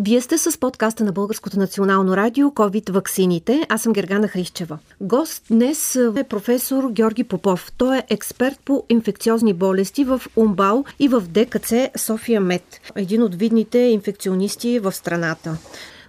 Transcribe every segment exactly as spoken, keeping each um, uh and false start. Вие сте с подкаста на Българското национално радио COVID ваксините. Аз съм Гергана Хрищева. Гост днес е професор Георги Попов. Той е експерт по инфекциозни болести в УМБАЛ и в ДКЦ Софиямед. Един от видните инфекционисти в страната.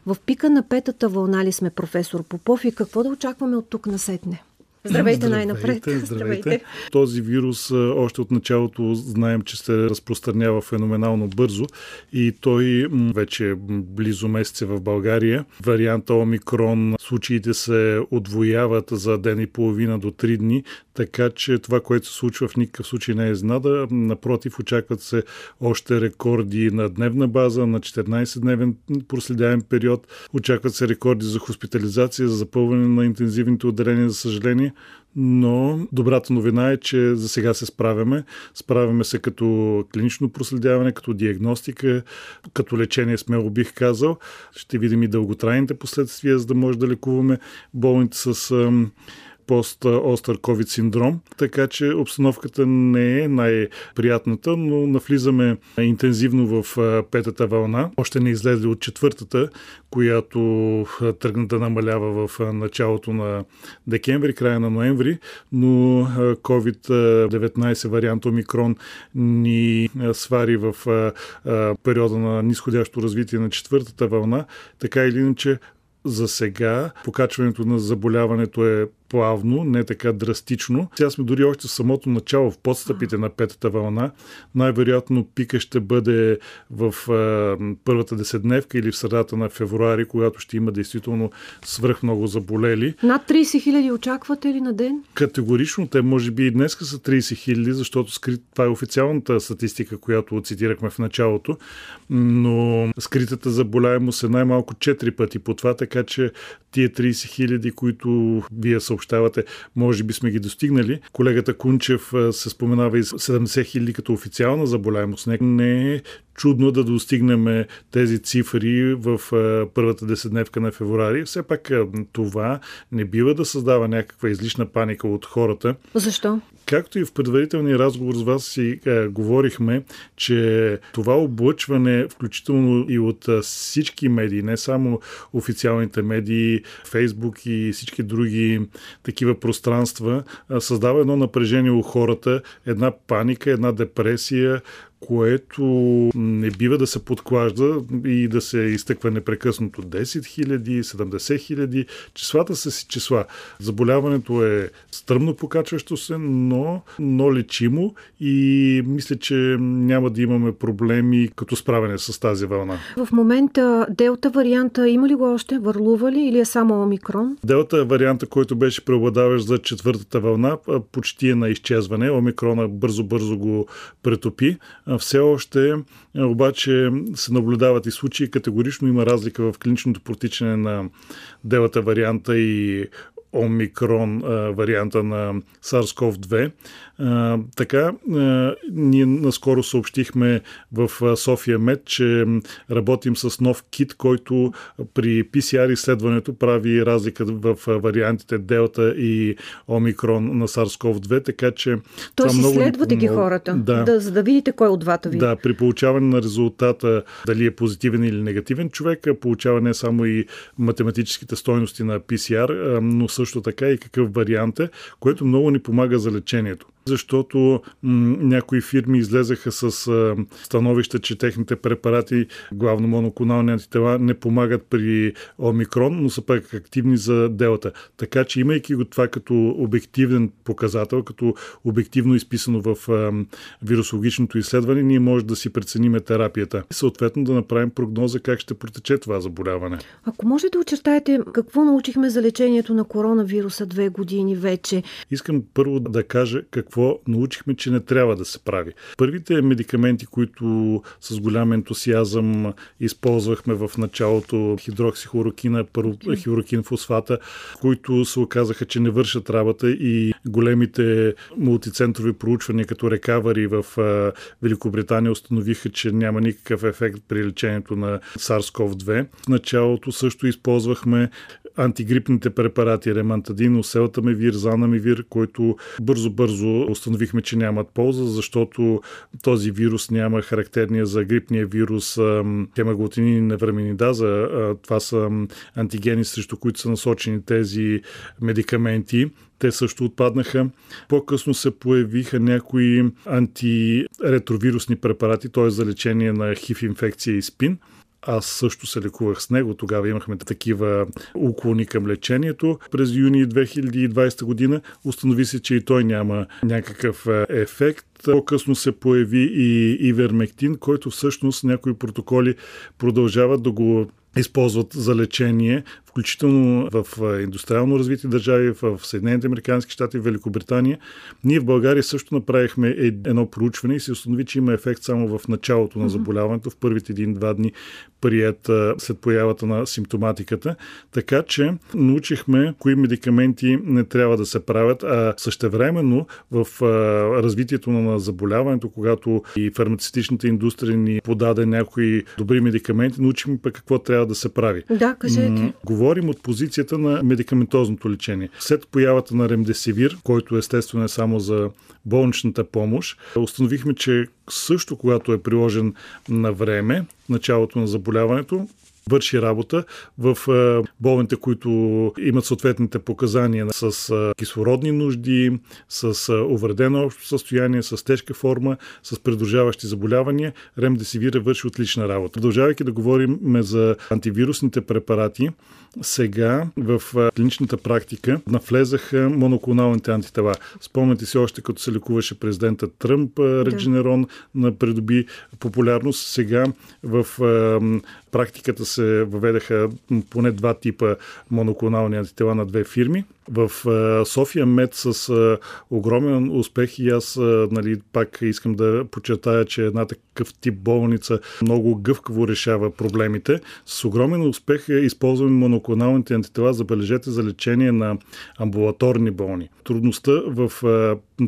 В пика на петата вълна ли сме, професор Попов, и какво да очакваме от тук насетне? Здравейте, здравейте най-напред. Здравейте. Здравейте. Този вирус още от началото знаем, че се разпространява феноменално бързо и той вече близо месеца в България. Варианта Омикрон, случаите се удвояват за ден и половина до три дни, така че това, което се случва, в никакъв случай не е изненада. Напротив, очакват се още рекорди на дневна база, на четиринадесетдневен проследяем период. Очакват се рекорди за хоспитализация, за запълване на интензивните отделения, за съжаление. Но добрата новина е, че за сега се справяме. Справяме се като клинично проследяване, като диагностика, като лечение смело бих казал. Ще видим и дълготрайните последствия, за да може да лекуваме болните с пост-ковид синдром, така че обстановката не е най-приятната, но навлизаме интензивно в петата вълна. Още не излезе от четвъртата, която тръгна да намалява в началото на декември, края на ноември, но ковид деветнайсет вариант Омикрон ни свари в периода на нисходящо развитие на четвъртата вълна, така или иначе. За сега покачването на заболяването е плавно, не така драстично. Сега сме дори още в самото начало, в подстъпите на петата вълна. Най-вероятно пика ще бъде в е, първата десетдневка или в средата на февруари, когато ще има действително свръх много заболели. Над трийсет хиляди очаквате ли на ден? Категорично, те може би и днеска са трийсет хиляди, защото скрит... това е официалната статистика, която цитирахме в началото, но скритата заболяемост е най-малко четири пъти по това, така че тия трийсет хиляди, които вие съобщавате, може би сме ги достигнали. Колегата Кунчев се споменава и седемдесет хиляди като официална заболяемост. Не е чудно да достигнем тези цифри в първата десетдневка на февруари. Все пак това не бива да създава някаква излишна паника от хората. Защо? Както и в предварителния разговор с вас си е, говорихме, че това облъчване, включително и от е, всички медии, не само официалните медии, Фейсбук и всички други такива пространства, е, създава едно напрежение у хората, една паника, една депресия, което не бива да се подклажда и да се изтъква непрекъснато. десет хиляди, седемдесет хиляди, числата са си числа. Заболяването е стръмно покачващо се, но, но лечимо и мисля, че няма да имаме проблеми като справяне с тази вълна. В момента Делта варианта има ли го още? Върлува ли или е само Омикрон? Делта варианта, който беше преобладаващ за четвъртата вълна, почти е на изчезване. Омикрона бързо-бързо го претопи. Все още обаче се наблюдават и случаи. Категорично има разлика в клиничното протичане на Делта варианта и Омикрон варианта на SARS-ков две. Така, ние наскоро съобщихме в Софиямед, че работим с нов кит, който при пи си ар изследването прави разлика в вариантите Делта и Омикрон на SARS-ков две, така че... Тоест изследвате много... ги хората, да. Да, за да видите кой от двата ви. Да, при получаване на резултата, дали е позитивен или негативен човек, получава не само и математическите стойности на пи си ар, но също така и какъв вариант е, което много ни помага за лечението. Защото м- някои фирми излезаха с а, становища, че техните препарати, главно моноклонални антитела, не помагат при Омикрон, но са пък активни за Делта. Така че имайки го това като обективен показател, като обективно изписано в а, вирусологичното изследване, ние може да си преценим терапията и съответно да направим прогноза как ще протече това заболяване. Ако можете да очертаете какво научихме за лечението на коронавируса две години вече. Искам първо да кажа какво какво научихме, че не трябва да се прави. Първите медикаменти, които с голям ентусиазъм използвахме в началото, хидроксихлорокина, парохирокинфосфата, които се оказаха, че не вършат работа, и големите мултицентрови проучвания като рекавари в Великобритания установиха, че няма никакъв ефект при лечението на SARS-ков две. В началото също използвахме антигрипните препарати, ремантадин, оселатамевир, занамивир, който бързо-бързо установихме, че нямат полза, защото този вирус няма характерния за грипния вирус хемаглутинин и невраминидаза. Това са антигени, срещу които са насочени тези медикаменти. Те също отпаднаха. По-късно се появиха някои антиретровирусни препарати, т.е. за лечение на хив инфекция и спин. Аз също се лекувах с него. Тогава имахме такива уклони към лечението. През юни две хиляди и двадесета година установи се, че и той няма някакъв ефект. По-късно се появи и ивермектин, който всъщност някои протоколи продължават да го използват за лечение, включително в индустриално развити държави, в Съединените американски щати, в Великобритания. Ние в България също направихме едно проучване и се установи, че има ефект само в началото на заболяването, в първите един-два дни прият след появата на симптоматиката. Така че научихме кои медикаменти не трябва да се правят, а същевременно в развитието на заболяването, когато и фармацевтичната индустрия ни подаде някои добри медикаменти, научихме пък какво трябва да се прави. Да, кажете. Говорим от позицията на медикаментозното лечение. След появата на ремдесивир, който естествено е само за болничната помощ, установихме, че също когато е приложен на време, началото на заболяването, върши работа в болните, които имат съответните показания с кислородни нужди, с увредено общо състояние, с тежка форма, с придружаващи заболявания. Ремдесивира върши отлична работа. Продължавайки да говорим за антивирусните препарати, сега в клиничната практика навлезаха моноклоналните антитела. Спомняте си още като се лекуваше президента Тръмп, Редженерон да. придоби популярност. Сега в практиката се въведаха поне два типа моноклонални антитела на две фирми. В Софиямед с огромен успех, и аз нали, пак искам да подчертая, че една такъв тип болница много гъвкаво решава проблемите. С огромен успех използваме моноклоналните антитела, забележете, за лечение на амбулаторни болни. Трудността в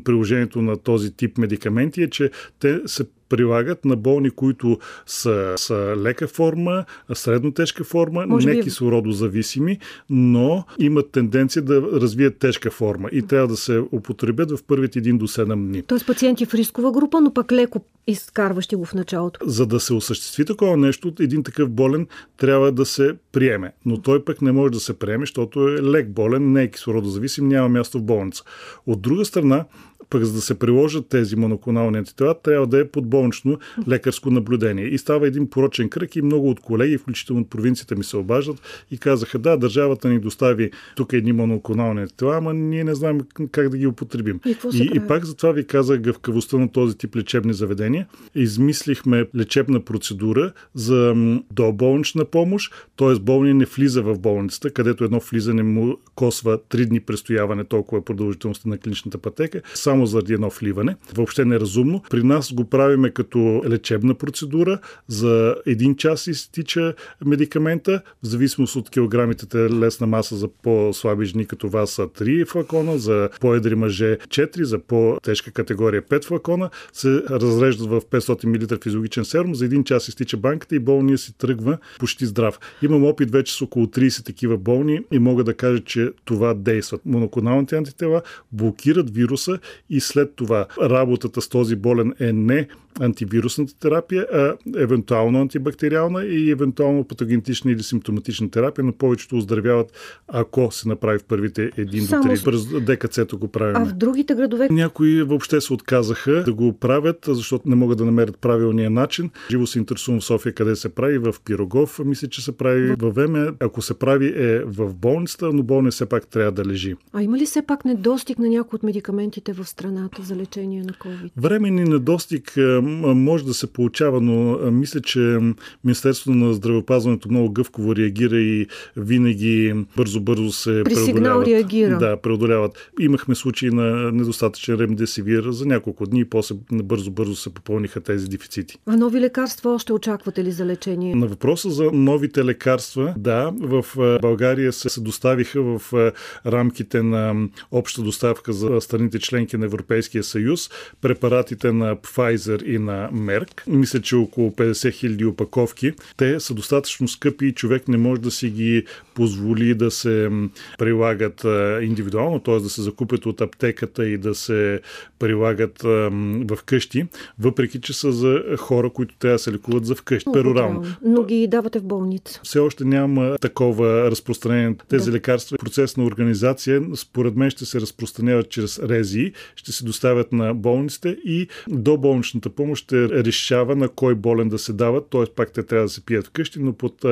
приложението на този тип медикаменти е, че те се прилагат на болни, които са, са лека форма, средно тежка форма, може не би... кислородозависими, но имат тенденция да развият тежка форма и трябва да се употребят в първите един до седем дни. Тоест пациенти в рискова група, но пък леко изкарващи го в началото. За да се осъществи такова нещо, един такъв болен трябва да се приеме, но той пък не може да се приеме, защото е лек болен, не е кислородозависим, няма място в болница. От друга страна, пък за да се приложат тези моноклонални антитела, трябва да е под болнично лекарско наблюдение. И става един порочен кръг и много от колеги, включително от провинцията, ми се обаждат и казаха: да, държавата ни достави тук едни моноклонални антитела, ама ние не знаем как да ги употребим. И, и, и пак затова ви казах гъвкавостта на този тип лечебни заведения. Измислихме лечебна процедура за доболнична помощ, т.е. болният не влиза в болницата, където едно влизане му косва три дни престояване, толкова продължителността на клиничната пътека, само заради едно вливане. Въобще неразумно. При нас го правиме като лечебна процедура. За един час изтича медикамента. В зависимост от килограмите телесна маса за по-слаби жени като вас са три флакона, за по-едри мъже четири, за по-тежка категория пет флакона. Се разреждат в петстотин милилитра физиологичен серум. За един час изтича банката и болния си тръгва почти здрав. Имам опит вече с около тридесет такива болни и мога да кажа, че това действат. Моноклоналните антитела блокират вируса. И след това работата с този болен е не антивирусната терапия, а евентуално антибактериална и евентуално патогенетична или симптоматична терапия, но повечето оздравяват, ако се направи в първите един Само... до три. През ДКЦ-то го правим. А в другите градове? Някои въобще се отказаха да го правят, защото не могат да намерят правилния начин. Живо се интересувам в София къде се прави, в Пирогов мисля, че се прави, във Веме. Ако се прави е в болницата, но болният все пак трябва да лежи. А има ли все пак недостиг на някои от медикаментите в страната за лечение на COVID? Временни недостиг може да се получава, но мисля, че Министерството на здравеопазването много гъвково реагира и винаги бързо-бързо се преодоляват. При сигнал реагира. Да, преодоляват. Имахме случаи на недостатъчен ремдесивир за няколко дни и после бързо-бързо се попълниха тези дефицити. А нови лекарства още очаквате ли за лечение? На въпроса за новите лекарства, да, в България се доставиха в рамките на обща доставка за страните членки на Европейския съюз препаратите на Pfizer и на Мерк. Мисля, че около петдесет хиляди опаковки. Те са достатъчно скъпи и човек не може да си ги позволи да се прилагат индивидуално, т.е. да се закупят от аптеката и да се прилагат в къщи, въпреки че са за хора, които трябва да се лекуват за вкъщи. Перорално. Но ги давате в болница. Все още няма такова разпространение. Тези да. лекарства, процес на организация, според мен ще се разпространяват чрез РЗИ, ще се доставят на болниците и до болничната помощ ще решава на кой болен да се дават, т.е. пак те трябва да се пият вкъщи, но под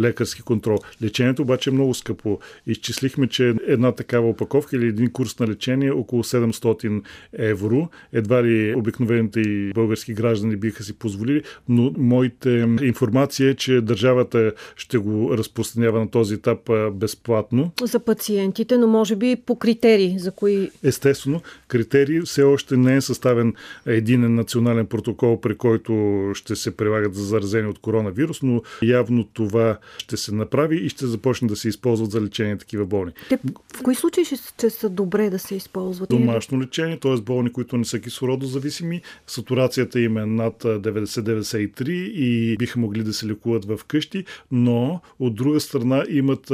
лекарски контрол. Лечението обаче е много скъпо. Изчислихме, че една такава опаковка или един курс на лечение около седемстотин евро. Едва ли обикновените и български граждани биха си позволили, но моите информация е, че държавата ще го разпространява на този етап безплатно. За пациентите, но може би по критерии, за кои... Естествено, критерии. Все още не е съставен един национален протокол, при който ще се прилагат за заразени от коронавирус, но явно това ще се направи и ще започне да се използват за лечение такива болни. Те, в кои случаи ще са добре да се използват? Домашно лечение, т.е. болни, които не са кислородозависими. Сатурацията им е над деветдесет до деветдесет и три и биха могли да се лекуват в къщи, но от друга страна имат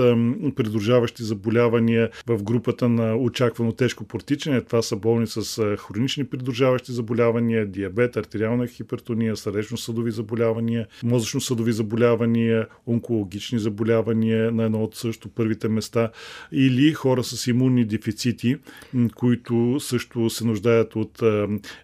придружаващи заболявания в групата на очаквано тежко протичане. Това са болни с хронични придружаващи заболявания, диабет, артериална хипертония, сърдечно-съдови заболявания, мозъчно-съдови заболявания, онкологични заболявания на едно от също първите места или хора с имунни дефицити, които също се нуждаят от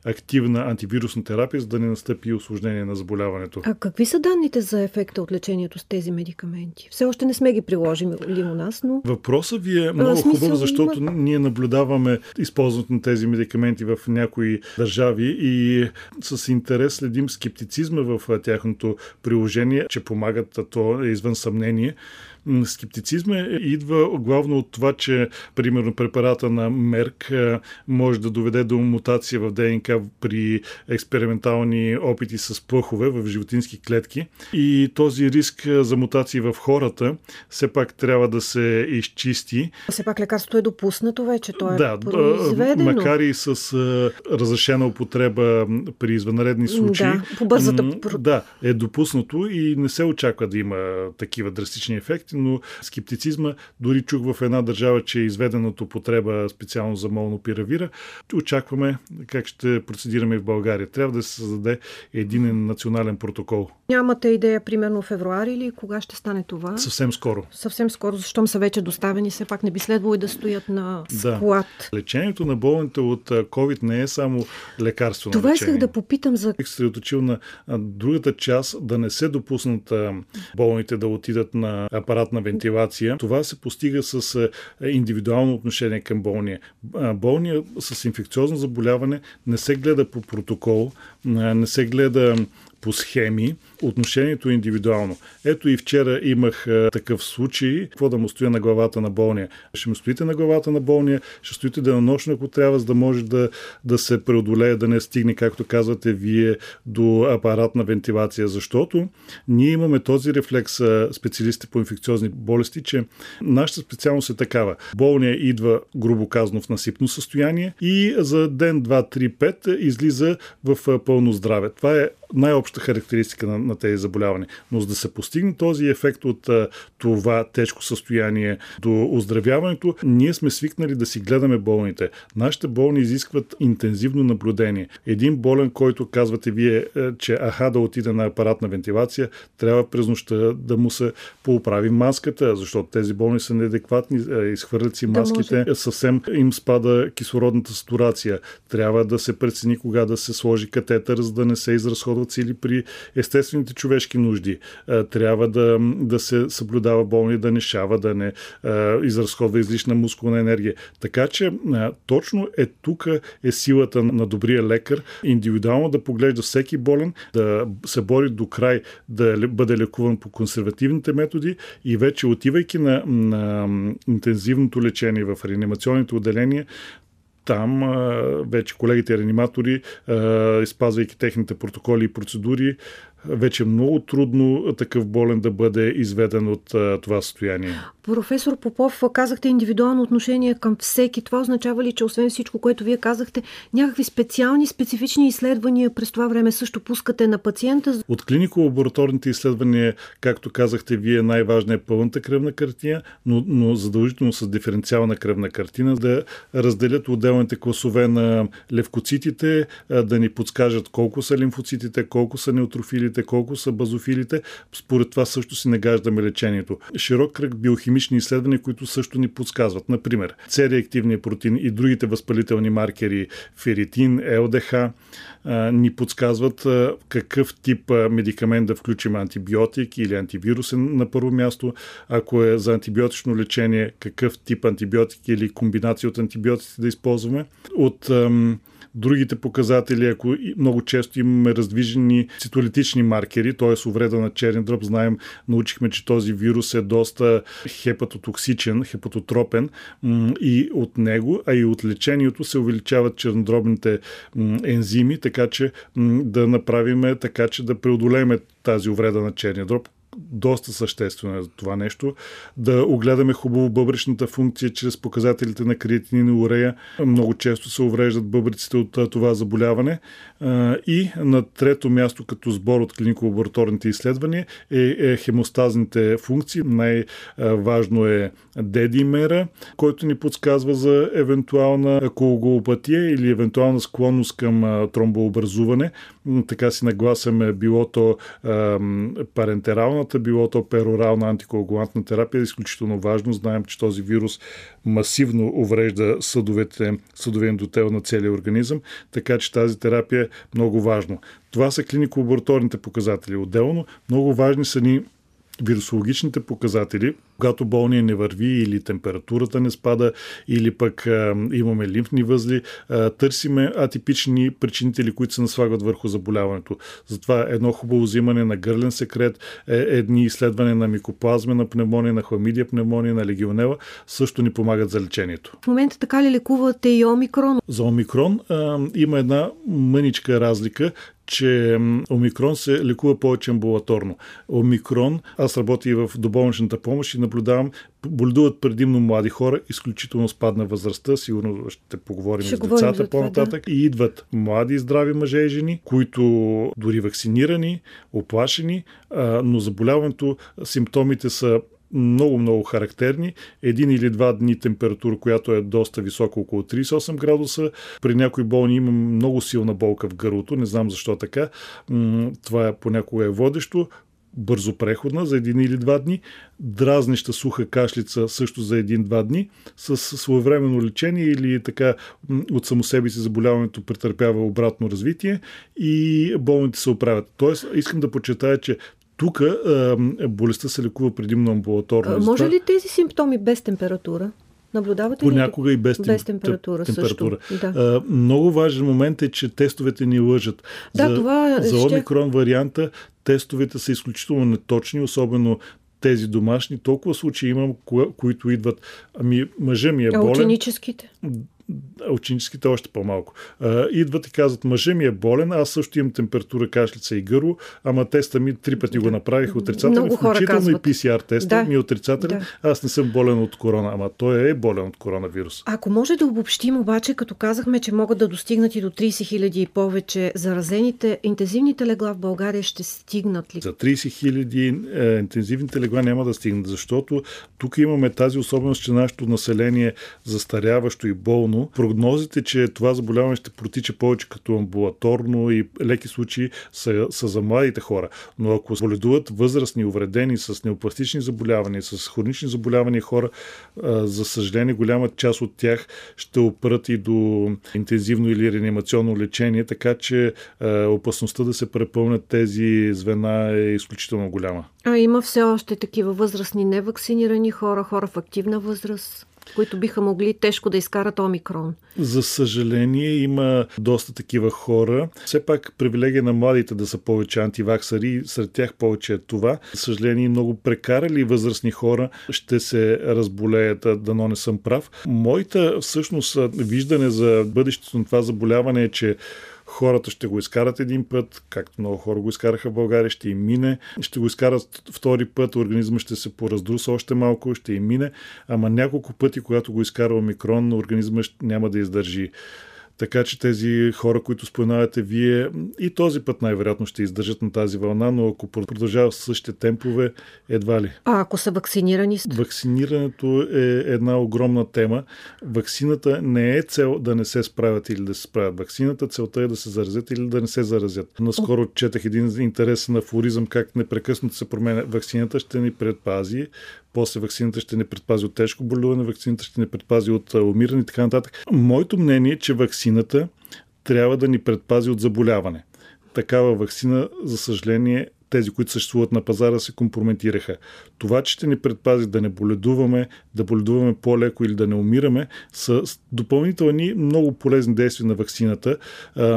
активна антивирусна терапия, за да не настъпи усложнение на заболяването. А какви са данните за ефекта от лечението с тези медикаменти? Все още не сме ги приложили у нас, но... Въпросът ви е много хубав, защото има... ние наблюдаваме използването на тези медикаменти в някои държави и с интерес следим скептицизма в тяхното приложение, че помагат, то е извън съмнение. Скептицизма идва главно от това, че примерно препарата на Мерк може да доведе до мутация в ДНК при експериментални опити с плъхове в животински клетки и този риск за мутации в хората все пак трябва да се изчисти. Все пак лекарството е допуснато вече, то е да, произведено. Макар и с разрешена употреба при извънредни случаи. Да, по бързата... да, е допуснато и не се очаква да има такива драстични ефекти, но скептицизма, дори чух в една държава, че е изведена от употреба специално за молнопиравира. Очакваме как ще процедираме в България. Трябва да се създаде един национален протокол. Нямате идея, примерно февруари или кога ще стане това? Съвсем скоро. Съвсем скоро, защото са вече доставени, все пак не би следвало и да стоят на склад. Да. Лечението на болните от COVID не е само лекарствено лечение. Това исках да попитам за... Средоточил на другата част, да не се допуснат болните да отидат на апаратна вентилация. Това се постига с индивидуално отношение към болния. Болния с инфекциозно заболяване не се гледа по протокол, не се гледа по схеми, отношението е индивидуално. Ето и вчера имах а, такъв случай, какво да му стоя на главата на болния. Ще му стоите на главата на болния, ще стоите денонощно, ако трябва, за да може да, да се преодолее, да не стигне, както казвате вие, до апаратна вентилация, защото ние имаме този рефлекс, а, специалисти по инфекциозни болести, че нашата специалност е такава. Болния идва, грубо казано, в насипно състояние и за ден, два, три, пет излиза в а, пълно здраве. Това е най-обща характеристика на, на тези заболявания. Но за да се постигне този ефект от а, това тежко състояние до оздравяването, ние сме свикнали да си гледаме болните. Нашите болни изискват интензивно наблюдение. Един болен, който казвате вие, е, че аха да отиде на апаратна вентилация, трябва през нощта да му се поуправи маската, защото тези болни са неадекватни, е, изхвърлят си маските, да, съвсем им спада кислородната сатурация. Трябва да се прецени кога да се сложи катетър, за да не се изразходва отпадъци или при естествените човешки нужди. Трябва да, да се съблюдава болния, да не шава, да не изразходва излишна мускулна енергия. Така че точно е тук е силата на добрия лекар, индивидуално да поглежда всеки болен, да се бори до край, да бъде лекуван по консервативните методи и вече отивайки на, на интензивното лечение в реанимационните отделения, там вече колегите реаниматори, изпазвайки техните протоколи и процедури, вече е много трудно такъв болен да бъде изведен от а, това състояние. Професор Попов, казахте индивидуално отношение към всеки. Това означава ли, че освен всичко, което вие казахте, някакви специални, специфични изследвания през това време също пускате на пациента? От клинико-лабораторните изследвания, както казахте вие, най-важна е пълната кръвна картина, но, но задължително с диференциална кръвна картина, да разделят отделните класове на левкоцитите, да ни подскажат колко са лимфоцитите, колко са неутрофилите, колко са базофилите. Според това също си нагаждаме лечението. Широк кръг биохимични изследвания, които също ни подсказват. Например, С-реактивния протеин и другите възпалителни маркери, феритин, Л Д Х, ни подсказват какъв тип медикамент да включим, антибиотик или антивирусен на първо място. Ако е за антибиотично лечение, какъв тип антибиотик или комбинация от антибиотици да използваме. От другите показатели, ако много често имаме раздвижени цитолитични маркери, т.е. увреда на черен дръб, знаем, научихме, че този вирус е доста хепатотоксичен, хепатотропен и от него, а и от лечението се увеличават чернодробните ензими, така че да направим така, че да преодолеем тази увреда на черния дроб. Доста съществено е за това нещо. Да огледаме хубаво бъбречната функция чрез показателите на креатинин и урея. Много често се увреждат бъбреците от това заболяване. И на трето място, като сбор от клинико-лабораторните изследвания, е хемостазните функции. Най-важно е D-димера, който ни подсказва за евентуална коагулопатия или евентуална склонност към тромбообразуване. Така си нагласяме било то парентерална, било то перорална антикоагулантна терапия. Изключително важно. Знаем, че този вирус масивно уврежда съдовете, съдовия ендотел на целия организъм, така че тази терапия е много важна. Това са клинико-лабораторните показатели. Отделно много важни са ни вирусологичните показатели, когато болния не върви или температурата не спада, или пък а, имаме лимфни възли, а, търсиме атипични причинители, които се наслагват върху заболяването. Затова едно хубаво взимане на гърлен секрет, е, едни изследвания на микоплазмена пневмония, на хламидия пневмония, на легионела, също ни помагат за лечението. В момента така ли лекувате и омикрон? За омикрон а, има една мъничка разлика, че омикрон се лекува повече амбулаторно. Омикрон, аз работя и в доболничната помощ и наблюдавам, боледуват предимно млади хора, изключително спадна възрастта, сигурно ще поговорим ще с децата това, по-нататък. Да. И идват млади и здрави мъже и жени, които дори вакцинирани, оплашени, но заболяването, симптомите са много-много характерни. Един или два дни температура, която е доста висока, около трийсет и осем градуса. При някои болни има много силна болка в гърлото, не знам защо така. Това понякога е водещо. Бързо преходна за един или два дни. Дразнища суха кашлица също за един-два дни. С своевременно лечение или така от само себе си заболяването претърпява обратно развитие и болните се оправят. Тоест, искам да подчертая, че тук е, болестта се лекува предимно амбулаторно. Може ли тези симптоми без температура? Наблюдавате ли? Понякога и без, без температура. температура. Също. Да. А, много важен момент е, че тестовете ни лъжат. Да, за това за ще... омикрон варианта тестовете са изключително неточни, особено тези домашни. Толкова случаи имам, кои, които идват. Ами, мъжа ми е болен. А ученическите? Ученическите още по-малко. Идват и казват, мъже ми е болен, аз също имам температура, кашлица и гърло, ама теста ми три пъти го направих отрицателен, включително и Пи Си Ар теста да. ми е отрицателен, да. аз не съм болен от корона, ама той е болен от коронавирус. Ако може да обобщим обаче, като казахме, че могат да достигнат и до трийсет хиляди и повече заразените, интензивните легла в България ще стигнат ли? За трийсет хиляди интензивните легла няма да стигнат, защото тук имаме тази особеност, че нашето население застаряващо и болно, по-трудно. Прогнозите, че това заболяване ще протича повече като амбулаторно и леки случаи са, са за младите хора. Но ако боледуват възрастни, увредени с неопластични заболявания, с хронични заболявания хора, за съжаление голяма част от тях ще опрат и до интензивно или реанимационно лечение, така че опасността да се препълнят тези звена е изключително голяма. А има все още такива възрастни невакцинирани хора, хора в активна възраст, които биха могли тежко да изкарат омикрон. За съжаление има доста такива хора. Все пак привилегия на младите да са повече антиваксари, сред тях повече е това. За съжаление много прекарали възрастни хора ще се разболеят, дано не съм прав. Моята всъщност виждане за бъдещето на това заболяване е, че хората ще го изкарат един път, както много хора го изкараха в България, ще им мине. Ще го изкарат втори път, организма ще се пораздрусва още малко, ще им мине. Ама няколко пъти, когато го изкарва омикрон, организма няма да издържи. Така че тези хора, които споменавате вие, и този път най-вероятно ще издържат на тази вълна, но ако продължава с същите темпове, едва ли. А ако са вакцинирани? Вакцинирането е една огромна тема. Ваксината не е цел да не се справят или да се справят. Ваксината целта е да се заразят или да не се заразят. Наскоро четах един интересен афоризъм, как непрекъснато се променя. Ваксината ще ни предпази, после ваксината ще ни предпази от тежко болуване, ваксината ще ни предпази от умиране и така нататък. Моето мнение е, че ваксината трябва да ни предпази от заболяване. Такава ваксина, за съжаление, тези, които съществуват на пазара, се компрометираха. Това, че ще ни предпази да не боледуваме, да боледуваме по-леко или да не умираме, са допълнителни много полезни действия на ваксината,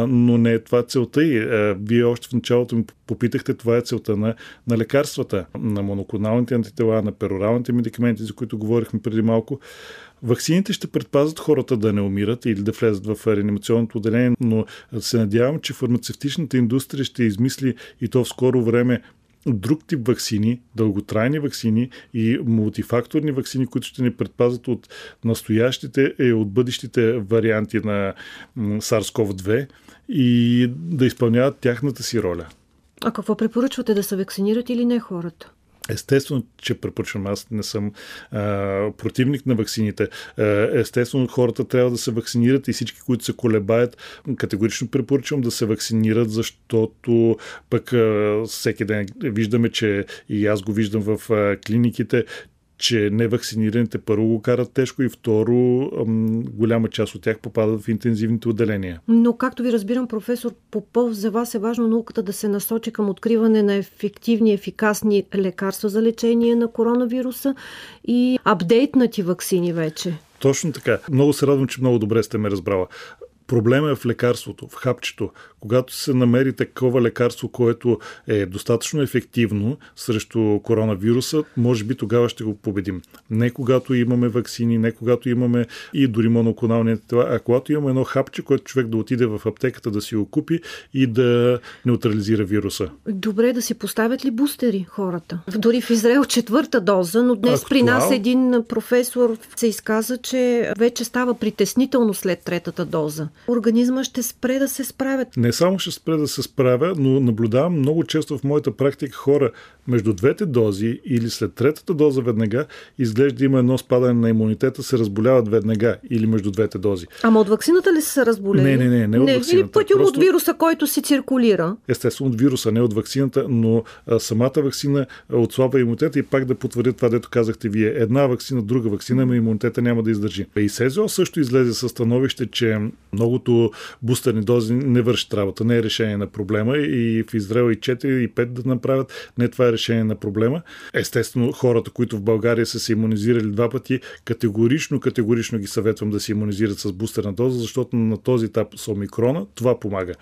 но не е това целта и вие още в началото ми попитахте, това е целта на, на лекарствата, на моноклоналните антитела, на пероралните медикаменти, за които говорихме преди малко. Ваксините ще предпазват хората да не умират или да влезат в реанимационното отделение, но се надявам, че фармацевтичната индустрия ще измисли и то в скоро време друг тип ваксини, дълготрайни ваксини и мултифакторни ваксини, които ще ни предпазват от настоящите и от бъдещите варианти на SARS-ков две и да изпълняват тяхната си роля. А какво препоръчвате, да се вакцинират или не хората? Естествено, че препоръчвам, аз не съм а, противник на ваксините. Естествено, хората трябва да се вакцинират и всички, които се колебаят, категорично препоръчвам да се вакцинират, защото пък а, всеки ден виждаме, че и аз го виждам в а, клиниките, че невакцинираните първо го карат тежко и второ ам, голяма част от тях попадат в интензивните отделения. Но както ви разбирам, професор Попов, за вас е важно науката да се насочи към откриване на ефективни, ефикасни лекарства за лечение на коронавируса и апдейтнати ваксини вече. Точно така. Много се радвам, че много добре сте ме разбрала. Проблема е в лекарството, в хапчето. Когато се намери такова лекарство, което е достатъчно ефективно срещу коронавируса, може би тогава ще го победим. Не когато имаме ваксини, не когато имаме и дори моноклонални антитела, а когато имаме едно хапче, което човек да отиде в аптеката да си го купи и да неутрализира вируса. Добре, да си поставят ли бустери хората? Дори в Израел четвърта доза, но днес Актуал... при нас един професор се изказа, че вече става притеснително след третата доза. Организма ще спре да се справят. Не само ще спре да се справя, но наблюдавам много често в моята практика хора между двете дози или след третата доза веднага, изглежда има едно спадане на имунитета, се разболяват веднага или между двете дози. Ама от ваксината ли са разболели? Не, не, не, не от ваксината. Пътим просто... от вируса, който си циркулира. Естествено от вируса, не от ваксината, но а, самата ваксина отслабва имунитета и пак да потвърдя това, дето казахте вие. Една ваксина, друга ваксина, но имунитета няма да издържи. И СЗО също излезе със становище, че многото бустерни дози не вършат работа, не е решение на проблема и в Израел и четири и пет да направят, не това е решение на проблема. Естествено, хората, които в България са се имунизирали два пъти, категорично, категорично ги съветвам да се имунизират с бустерна доза, защото на този етап с омикрона това помага.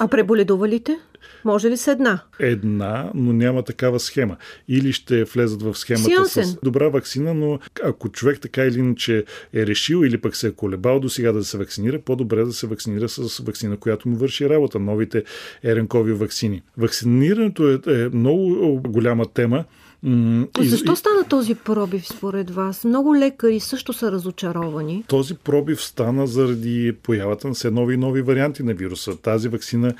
А преболедувалите? Може ли с една? Една, но няма такава схема. Или ще влезат в схемата Сиансен. С добра ваксина, но ако човек така или иначе е решил или пък се е колебал до сега да се вакцинира, по-добре да се вакцинира с ваксина, която му върши работа. Новите РНКови ваксини. Вакцинирането е, е много голяма тема. А защо стана този пробив според вас? Много лекари също са разочаровани. Този пробив стана заради появата на все нови и нови варианти на вируса. Тази ваксина,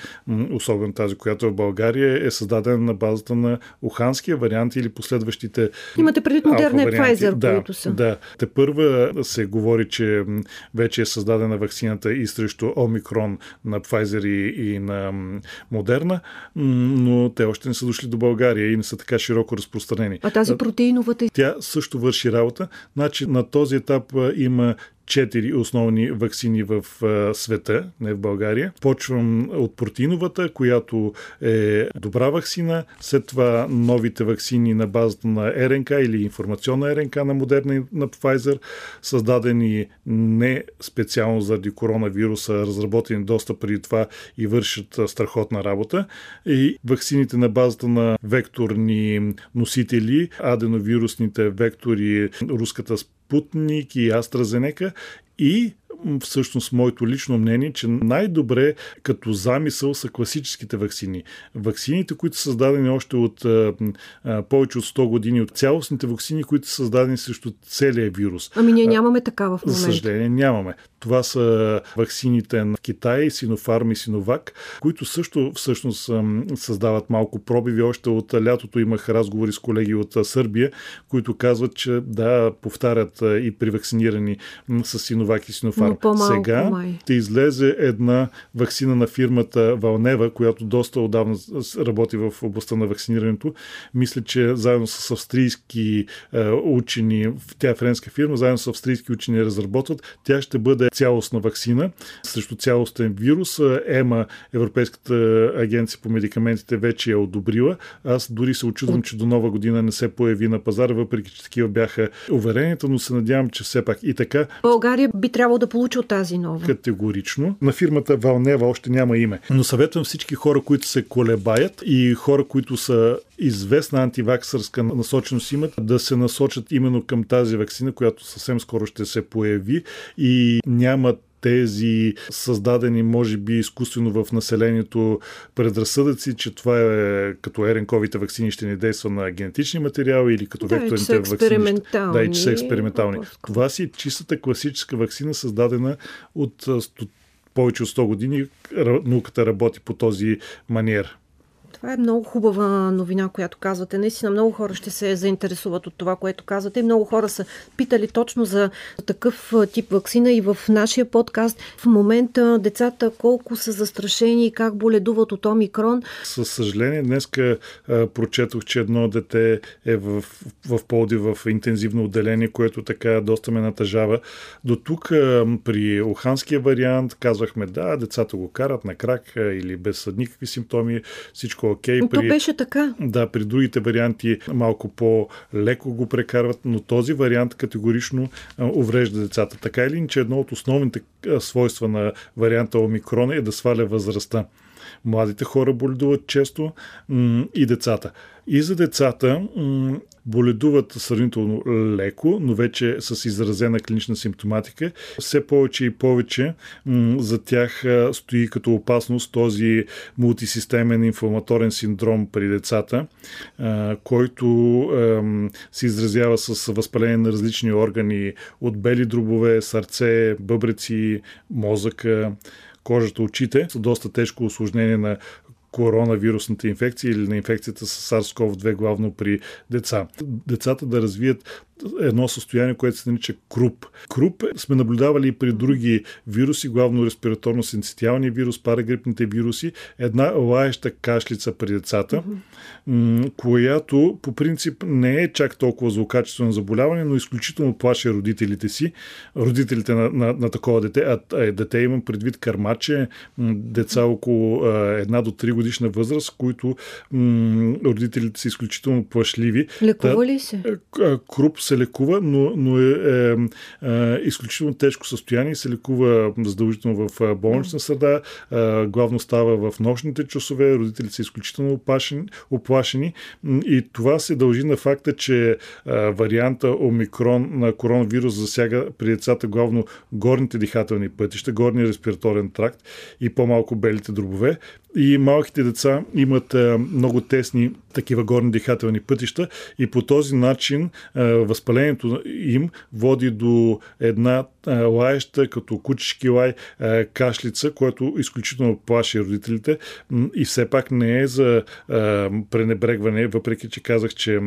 особено тази, която е в България, е създадена на базата на Уханския вариант или последващите. Имате предвид Модерна и Pfizer, да, които са. Да, те първа се говори, че вече е създадена ваксината и срещу Омикрон на Pfizer и на Модерна, но те още не са дошли до България и не са така широко разпространени. А тази протеиновата? Тя също върши работа. Значи на този етап има четири основни ваксини в света, не в България. Почвам от протеиновата, която е добра ваксина, след това новите ваксини на базата на РНК или информационна РНК на Модерна и на Pfizer, създадени не специално заради коронавируса, разработени доста преди това и вършат страхотна работа. И ваксините на базата на векторни носители, аденовирусните вектори, руската специална, Путник и AstraZeneca, и всъщност моето лично мнение, че най-добре като замисъл са класическите ваксини. Ваксините, които са създадени още от а, а, повече от сто години, от цялостните ваксини, които са създадени срещу целия вирус. Ами ние нямаме такава в момента. За съжаление нямаме. Това са ваксините на Китай, Синофарм и Синовак, които също всъщност създават малко пробиви. Още от лятото имах разговори с колеги от Сърбия, които казват, че да, повтарят и при вакцинирани с Синовак и Синофарм. Сега ще излезе една ваксина на фирмата Вълнева, която доста отдавна работи в областта на вакцинирането. Мисля, че заедно с австрийски учени, тя е френска фирма, заедно с австрийски учени разработват. Тя ще бъде цялостна ваксина срещу цялостен вирус. ЕМА, Европейската агенция по медикаментите, вече я одобрила. Аз дори се очудвам, че до нова година не се появи на пазара, въпреки че такива бяха уверенията, но се надявам, че все пак и така. България би трябвало да получи от тази нова. Категорично. На фирмата Вълнева още няма име. Но съветвам всички хора, които се колебаят и хора, които са известна антиваксърска насоченост имат, да се насочат именно към тази ваксина, която съвсем скоро ще се появи и нямат тези създадени, може би, изкуствено в населението предразсъдъци, че това е като РНК-овите ваксини ще не действа на генетични материали или като да, векторните ваксини. Да, и че са експериментални. Това си е чистата класическа ваксина, създадена от повече от сто години. Науката работи по този маниер. Това е много хубава новина, която казвате. Наистина много хора ще се заинтересуват от това, което казвате. Много хора са питали точно за такъв тип ваксина и в нашия подкаст. В момента децата колко са застрашени и как боледуват от Омикрон. Със съжаление, днеска а, прочетох, че едно дете е в, в Пловдив в интензивно отделение, което така доста ме натъжава. До тук а, при Уханския вариант казвахме да, децата го карат на крак а, или без никакви симптоми, всичко окей. Okay, при... беше така. Да, при другите варианти малко по-леко го прекарват, но този вариант категорично уврежда децата. Така или иначе, едно от основните свойства на варианта Омикрон е да сваля възрастта. Младите хора боледуват често и децата. И за децата боледуват сравнително леко, но вече с изразена клинична симптоматика. Все повече и повече за тях стои като опасност този мултисистемен инфламаторен синдром при децата, който се изразява с възпаление на различни органи от бели дробове, сърце, бъбреци, мозъка, кожата, очите, са доста тежко усложнение на коронавирусната инфекция или на инфекцията с SARS-ков две, главно при деца. Децата да развият едно състояние, което се нарича круп. Круп сме наблюдавали и при други вируси, главно респираторно-синцитиалния вирус, парагрипните вируси, една лаеща кашлица при децата, mm-hmm. която по принцип не е чак толкова злокачествено заболяване, но изключително плаше родителите си, родителите на, на, на такова дете, а, а дете имам предвид кърмаче, деца около една до три годишна възраст, които м- родителите са изключително плашливи. Лекува ли се? Круп се лекува, но, но е, е, е изключително тежко състояние, се лекува задължително в болнична среда, е, главно става в нощните часове, родителите са изключително оплашени, оплашени и това се дължи на факта, че е, варианта Омикрон на коронавирус засяга при децата главно горните дихателни пътища, горния респираторен тракт и по-малко белите дробове. И малките деца имат е, много тесни такива горни дихателни пътища и по този начин а, възпалението им води до една а, лаеща, като кучешки лай, а, кашлица, което изключително плаши родителите и все пак не е за а, пренебрегване, въпреки че казах, че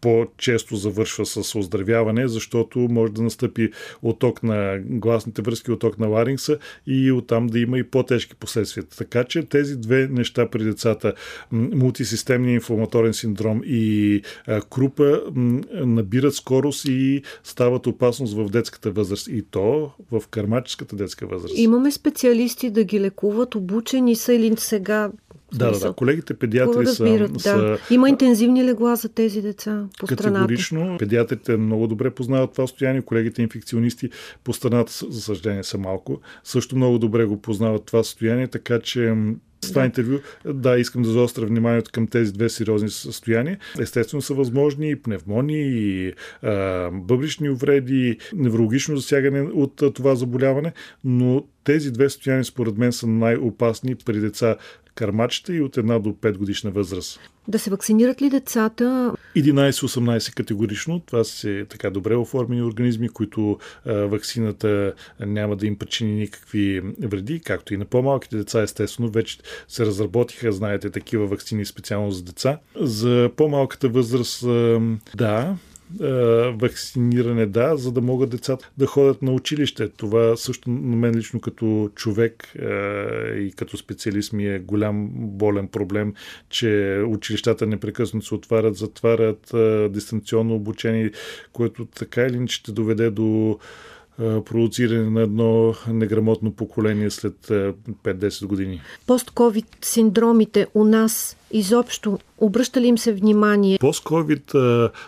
по-често завършва с оздравяване, защото може да настъпи отток на гласните връзки, отток на ларингса и оттам да има и по-тежки последствия. Така че тези две неща при децата, мултисистемния инфламаторен синдром и крупа, набират скорост и стават опасност в детската възраст. И то в кърмаческата детска възраст. Имаме специалисти да ги лекуват, обучени са или сега... Да, да, да. Колегите педиатри разбират, са, да. са... Има интензивни легла за тези деца по страната. Категорично. Педиатрите много добре познават това състояние. Колегите инфекционисти по страната, за съжаление, са малко. Също много добре го познават това състояние, така че... С това да. интервю, да, искам да заостря вниманието към тези две сериозни състояния. Естествено са възможни и пневмонии, и а, бъбрични увреди, и неврологично засягане от а, това заболяване, но тези две състояния според мен са най-опасни при деца кърмачета и от една до пет годишна възраст. Да се вакцинират ли децата? единайсет осемнайсет категорично. Това са така добре оформени организми, които а, ваксината няма да им причини никакви вреди, както и на по-малките деца. Естествено, вече се разработиха, знаете, такива ваксини специално за деца. За по-малката възраст, а, да... вакциниране, да, за да могат децата да ходят на училище. Това също на мен лично като човек е, и като специалист ми е голям болен проблем, че училищата непрекъснато се отварят, затварят, е, дистанционно обучение, което така или иначе ще доведе до продуциране на едно неграмотно поколение след пет-десет години. Пост-ковид синдромите у нас изобщо, обръща ли им се внимание? Пост-ковид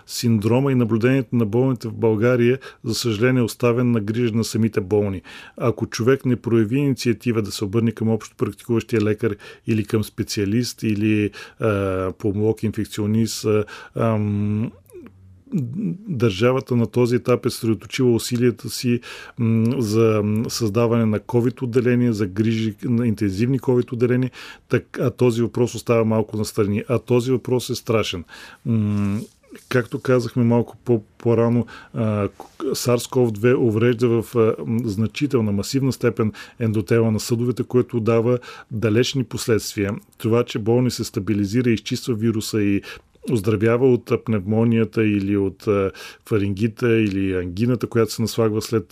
синдрома и наблюдението на болните в България, за съжаление, е оставен на грижа на самите болни. Ако човек не прояви инициатива да се обърне към общо практикуващия лекар или към специалист или а, помолок, инфекционист, а, ам, държавата на този етап е съсредоточила усилията си за създаване на COVID-отделение, за грижи на интензивни COVID-отделения, а този въпрос остава малко настрани. А този въпрос е страшен. Както казахме малко по-рано, SARS-ков две уврежда в значителна, масивна степен ендотела на съдовете, което дава далечни последствия. Това, че болни се стабилизира, изчиства вируса и оздравява от пневмонията или от фарингита или ангината, която се наслагва след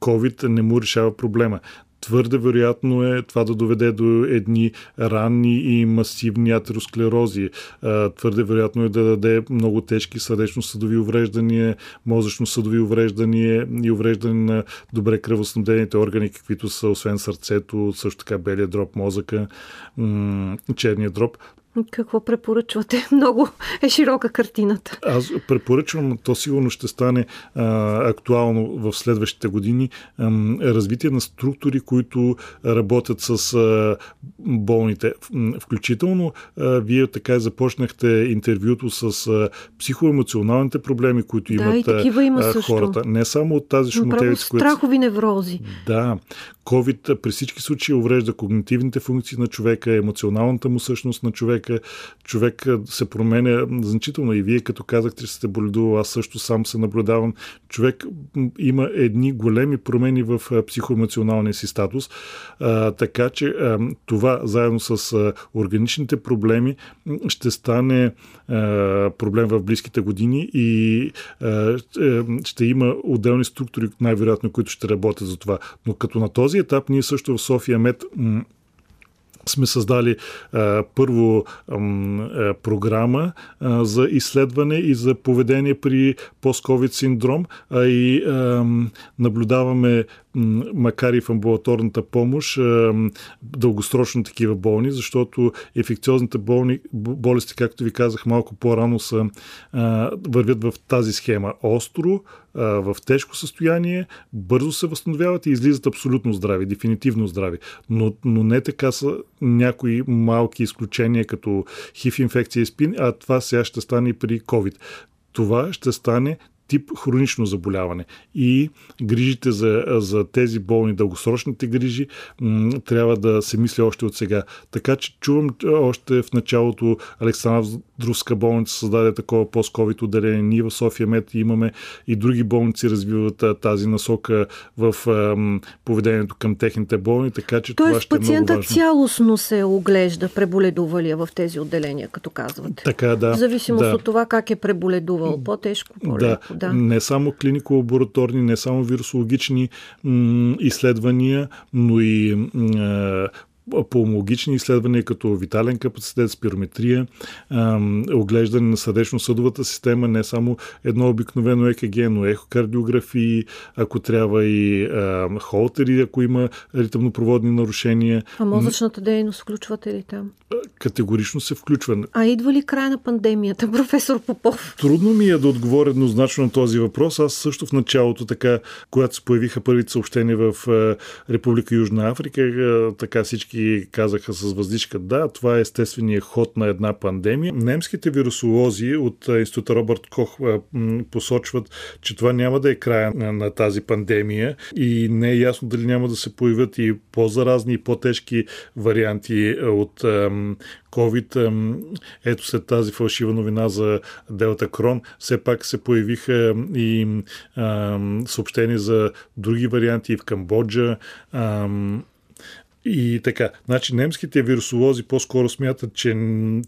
COVID, не му решава проблема. Твърде вероятно е това да доведе до едни ранни и масивни атеросклерози. Твърде вероятно е да даде много тежки сърдечно-съдови увреждания, мозъчно-съдови увреждания и увреждане на добре кръвоснабдените органи, каквито са освен сърцето, също така белия дроб, мозъка, черния дроб. Какво препоръчвате? Много е широка картината. Аз препоръчвам, то сигурно ще стане а, актуално в следващите години, а, развитие на структури, които работят с а, болните. Включително а, вие така започнахте интервюто с а, психоемоционалните проблеми, които да, имат а, има а, хората. Не само от тази шумотевица. Страхови неврози. Да. COVID при всички случаи уврежда когнитивните функции на човека, емоционалната му същност на човека. Човек се променя значително и вие, като казахте, че сте боледувал, аз също сам се наблюдавам. Човек има едни големи промени в психоемоционалния си статус, а, така че а, това заедно с а, органичните проблеми ще стане а, проблем в близките години и а, ще има отделни структури, най-вероятно, които ще работят за това. Но като на този етап ние също в Софиямед сме създали а, първо а, програма а, за изследване и за поведение при пост-ковид синдром, а и а, наблюдаваме, макар и в амбулаторната помощ, дългосрочно такива болни, защото инфекциозните болни, болести, както ви казах малко по-рано, са, вървят в тази схема. Остро, в тежко състояние, бързо се възстановяват и излизат абсолютно здрави, дефинитивно здрави. Но, но не така са някои малки изключения, като хив инфекция и спин, а това сега ще стане и при COVID. Това ще стане тип хронично заболяване. И грижите за, за тези болни, дългосрочните грижи, м- трябва да се мисли още от сега. Така че чувам още в началото Александровска болница създаде такова пост-ковид отделение. Ние в Софиямед имаме и други болници развиват тази насока в м- поведението към техните болни, така че тоест, това ще е много важно. Тоест пациента цялостно се оглежда преболедувалия в тези отделения, като казвате. Така, да. В зависимост да. от това как е преболедувал. По-тежко, по-леко. Да. Да. Не само клинико-лабораторни, не само вирусологични м- изследвания, но и м- пулмологични изследвания, като витален капацитет, спирометрия, ам, оглеждане на сърдечно-съдовата система, не само едно обикновено ЕКГ, но ехокардиографии, ако трябва и ам, холтери, ако има ритъмнопроводни нарушения. А мозъчната дейност включвате ли там? Категорично се включва. А идва ли края на пандемията, професор Попов? Трудно ми е да отговоря еднозначно на този въпрос. Аз също в началото, така, когато се появиха първите съобщения в а, Република Южна Африка, а, така всички казаха с въздишка, да, това е естественият ход на една пандемия. Немските вирусолози от Института Робърт Кох посочват, че това няма да е края на, на тази пандемия и не е ясно дали няма да се появят и по-заразни и по-тежки варианти от ам, COVID. Ето след тази фалшива новина за Делта Крон, все пак се появиха и ам, съобщения за други варианти в Камбоджа, ам, и така. Значи немските вирусолози по-скоро смятат, че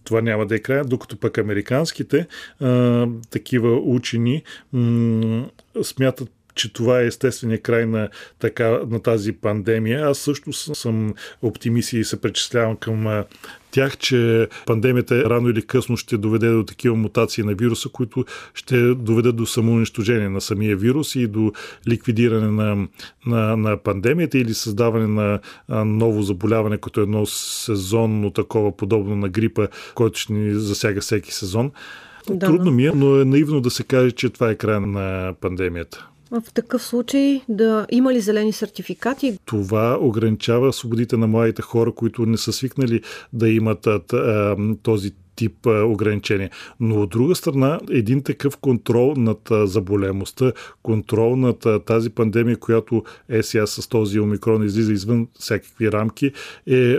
това няма да е края, докато пък американските а, такива учени м- смятат, че това е естествения край на, така, на тази пандемия. Аз също съм оптимист и се причислявам към тях, че пандемията рано или късно ще доведе до такива мутации на вируса, които ще доведат до самоунищожение на самия вирус и до ликвидиране на, на, на пандемията или създаване на ново заболяване, като едно сезонно такова, подобно на грипа, който ще ни засяга всеки сезон. Да, Трудно ми е, но е наивно да се каже, че това е край на пандемията. В такъв случай да има ли зелени сертификати? Това ограничава свободите на младите хора, които не са свикнали да имат а, този тип ограничения. Но от друга страна, един такъв контрол над заболемостта, контрол над тази пандемия, която е сега с този омикрон излиза извън всякакви рамки, е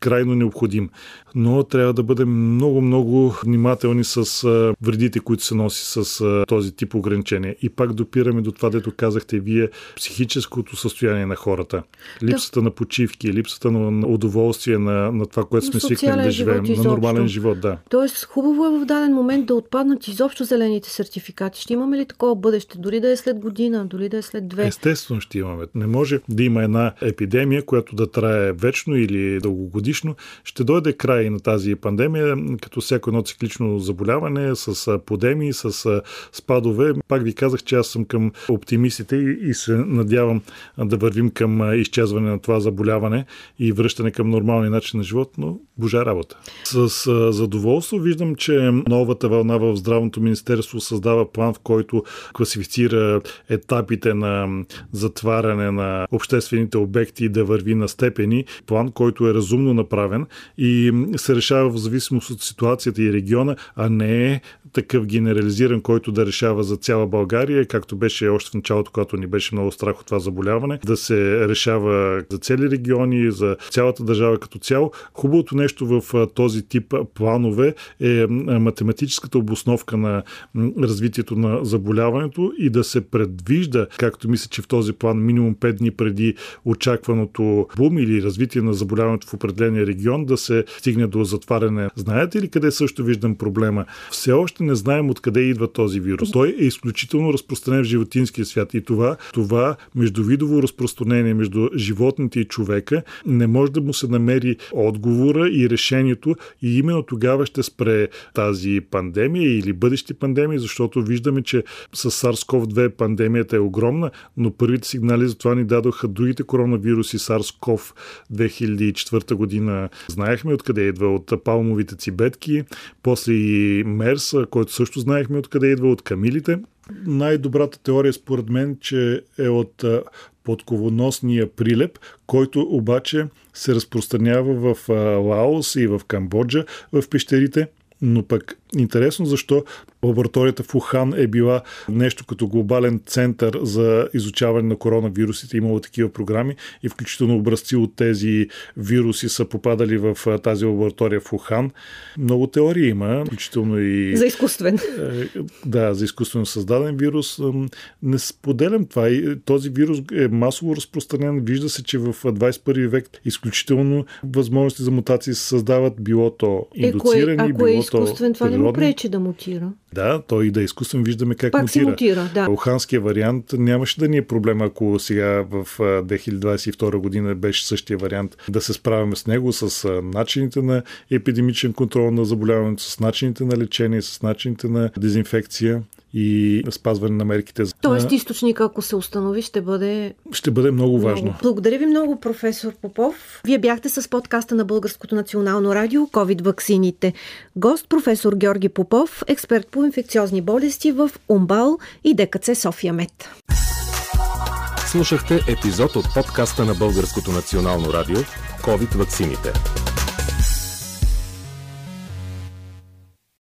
крайно необходим. Но трябва да бъдем много-много внимателни с вредите, които се носи с този тип ограничения. И пак допираме до това, дето казахте вие, психическото състояние на хората. Липсата да. на почивки, липсата на удоволствие на, на това, което сме свикнали да живеем, на нормален живот. Да. Тоест, хубаво е в даден момент да отпаднат изобщо зелените сертификати. Ще имаме ли такова бъдеще? Дори да е след година, дори да е след две. Естествено ще имаме. Не може да има една епидемия, която да трае вечно или дългогодишно. Ще дойде край на тази пандемия, като всяко едно циклично заболяване, с подеми, с спадове. Пак ви казах, че аз съм към оптимистите и се надявам да вървим към изчезване на това заболяване и връщане към нормалния начин на живот, но божа работа. С задоволство виждам, че новата вълна в Здравното министерство създава план, в който класифицира етапите на затваряне на обществените обекти да върви на степени. План, който е разумно направен и се решава в зависимост от ситуацията и региона, а не е такъв генерализиран, който да решава за цяла България, както беше още в началото, когато ни беше много страх от това заболяване, да се решава за цели региони, за цялата държава като цяло. Хубавото нещо в този тип планове е математическата обосновка на развитието на заболяването и да се предвижда, както мисля, че в този план минимум пет дни преди очакваното бум или развитие на заболяването в определения регион, да се стигне до затваряне. Знаете ли къде също виждам проблема? Все още не знаем откъде идва този вирус. Той е изключително разпространен в животинския свят и това, това междувидово разпространение между животните и човека не може да му се намери отговора и решението и именно тогава ще спре тази пандемия или бъдещи пандемии, защото виждаме, че с SARS-ков две пандемията е огромна, но първите сигнали за това ни дадоха другите коронавируси, SARS-ков две хиляди и четвърта година. Знаехме откъде идва, от палмовите цибетки, после и Мерс, който също знаехме откъде идва, от камилите. Най-добрата теория според мен, че е от подковоносния прилеп, който обаче се разпространява в Лаос и в Камбоджа, в пещерите. Но пък интересно защо лабораторията в Ухан е била нещо като глобален център за изучаване на коронавирусите. Имало такива програми и включително образци от тези вируси са попадали в тази лаборатория в Ухан. Много теории има, включително и... За изкуствен. Да, за изкуствено създаден вирус. Не споделям това. Този вирус е масово разпространен. Вижда се, че в двадесет и първи век изключително възможности за мутации се създават, било то индуцирани, е, ако е, ако било то... Ако е изкуствен, това не му пречи да мутира. Да, той и да е изкуствен, виждаме как пак мутира. Пак се мутира, да. Уханския вариант нямаше да ни е проблем, ако сега в две хиляди двадесет и втора година беше същия вариант, да се справяме с него, с начините на епидемичен контрол на заболяването, с начините на лечение, с начините на дезинфекция и спазване на мерките. Тоест източник, ако се установи, ще бъде... Ще бъде много важно. Много. Благодаря ви много, професор Попов. Вие бяхте с подкаста на Българското национално радио COVID-ваксините. Гост професор Георги Попов, експерт по инфекциозни болести в УМБАЛ и ДКЦ Софиямед. Слушахте епизод от подкаста на Българското национално радио COVID-ваксините.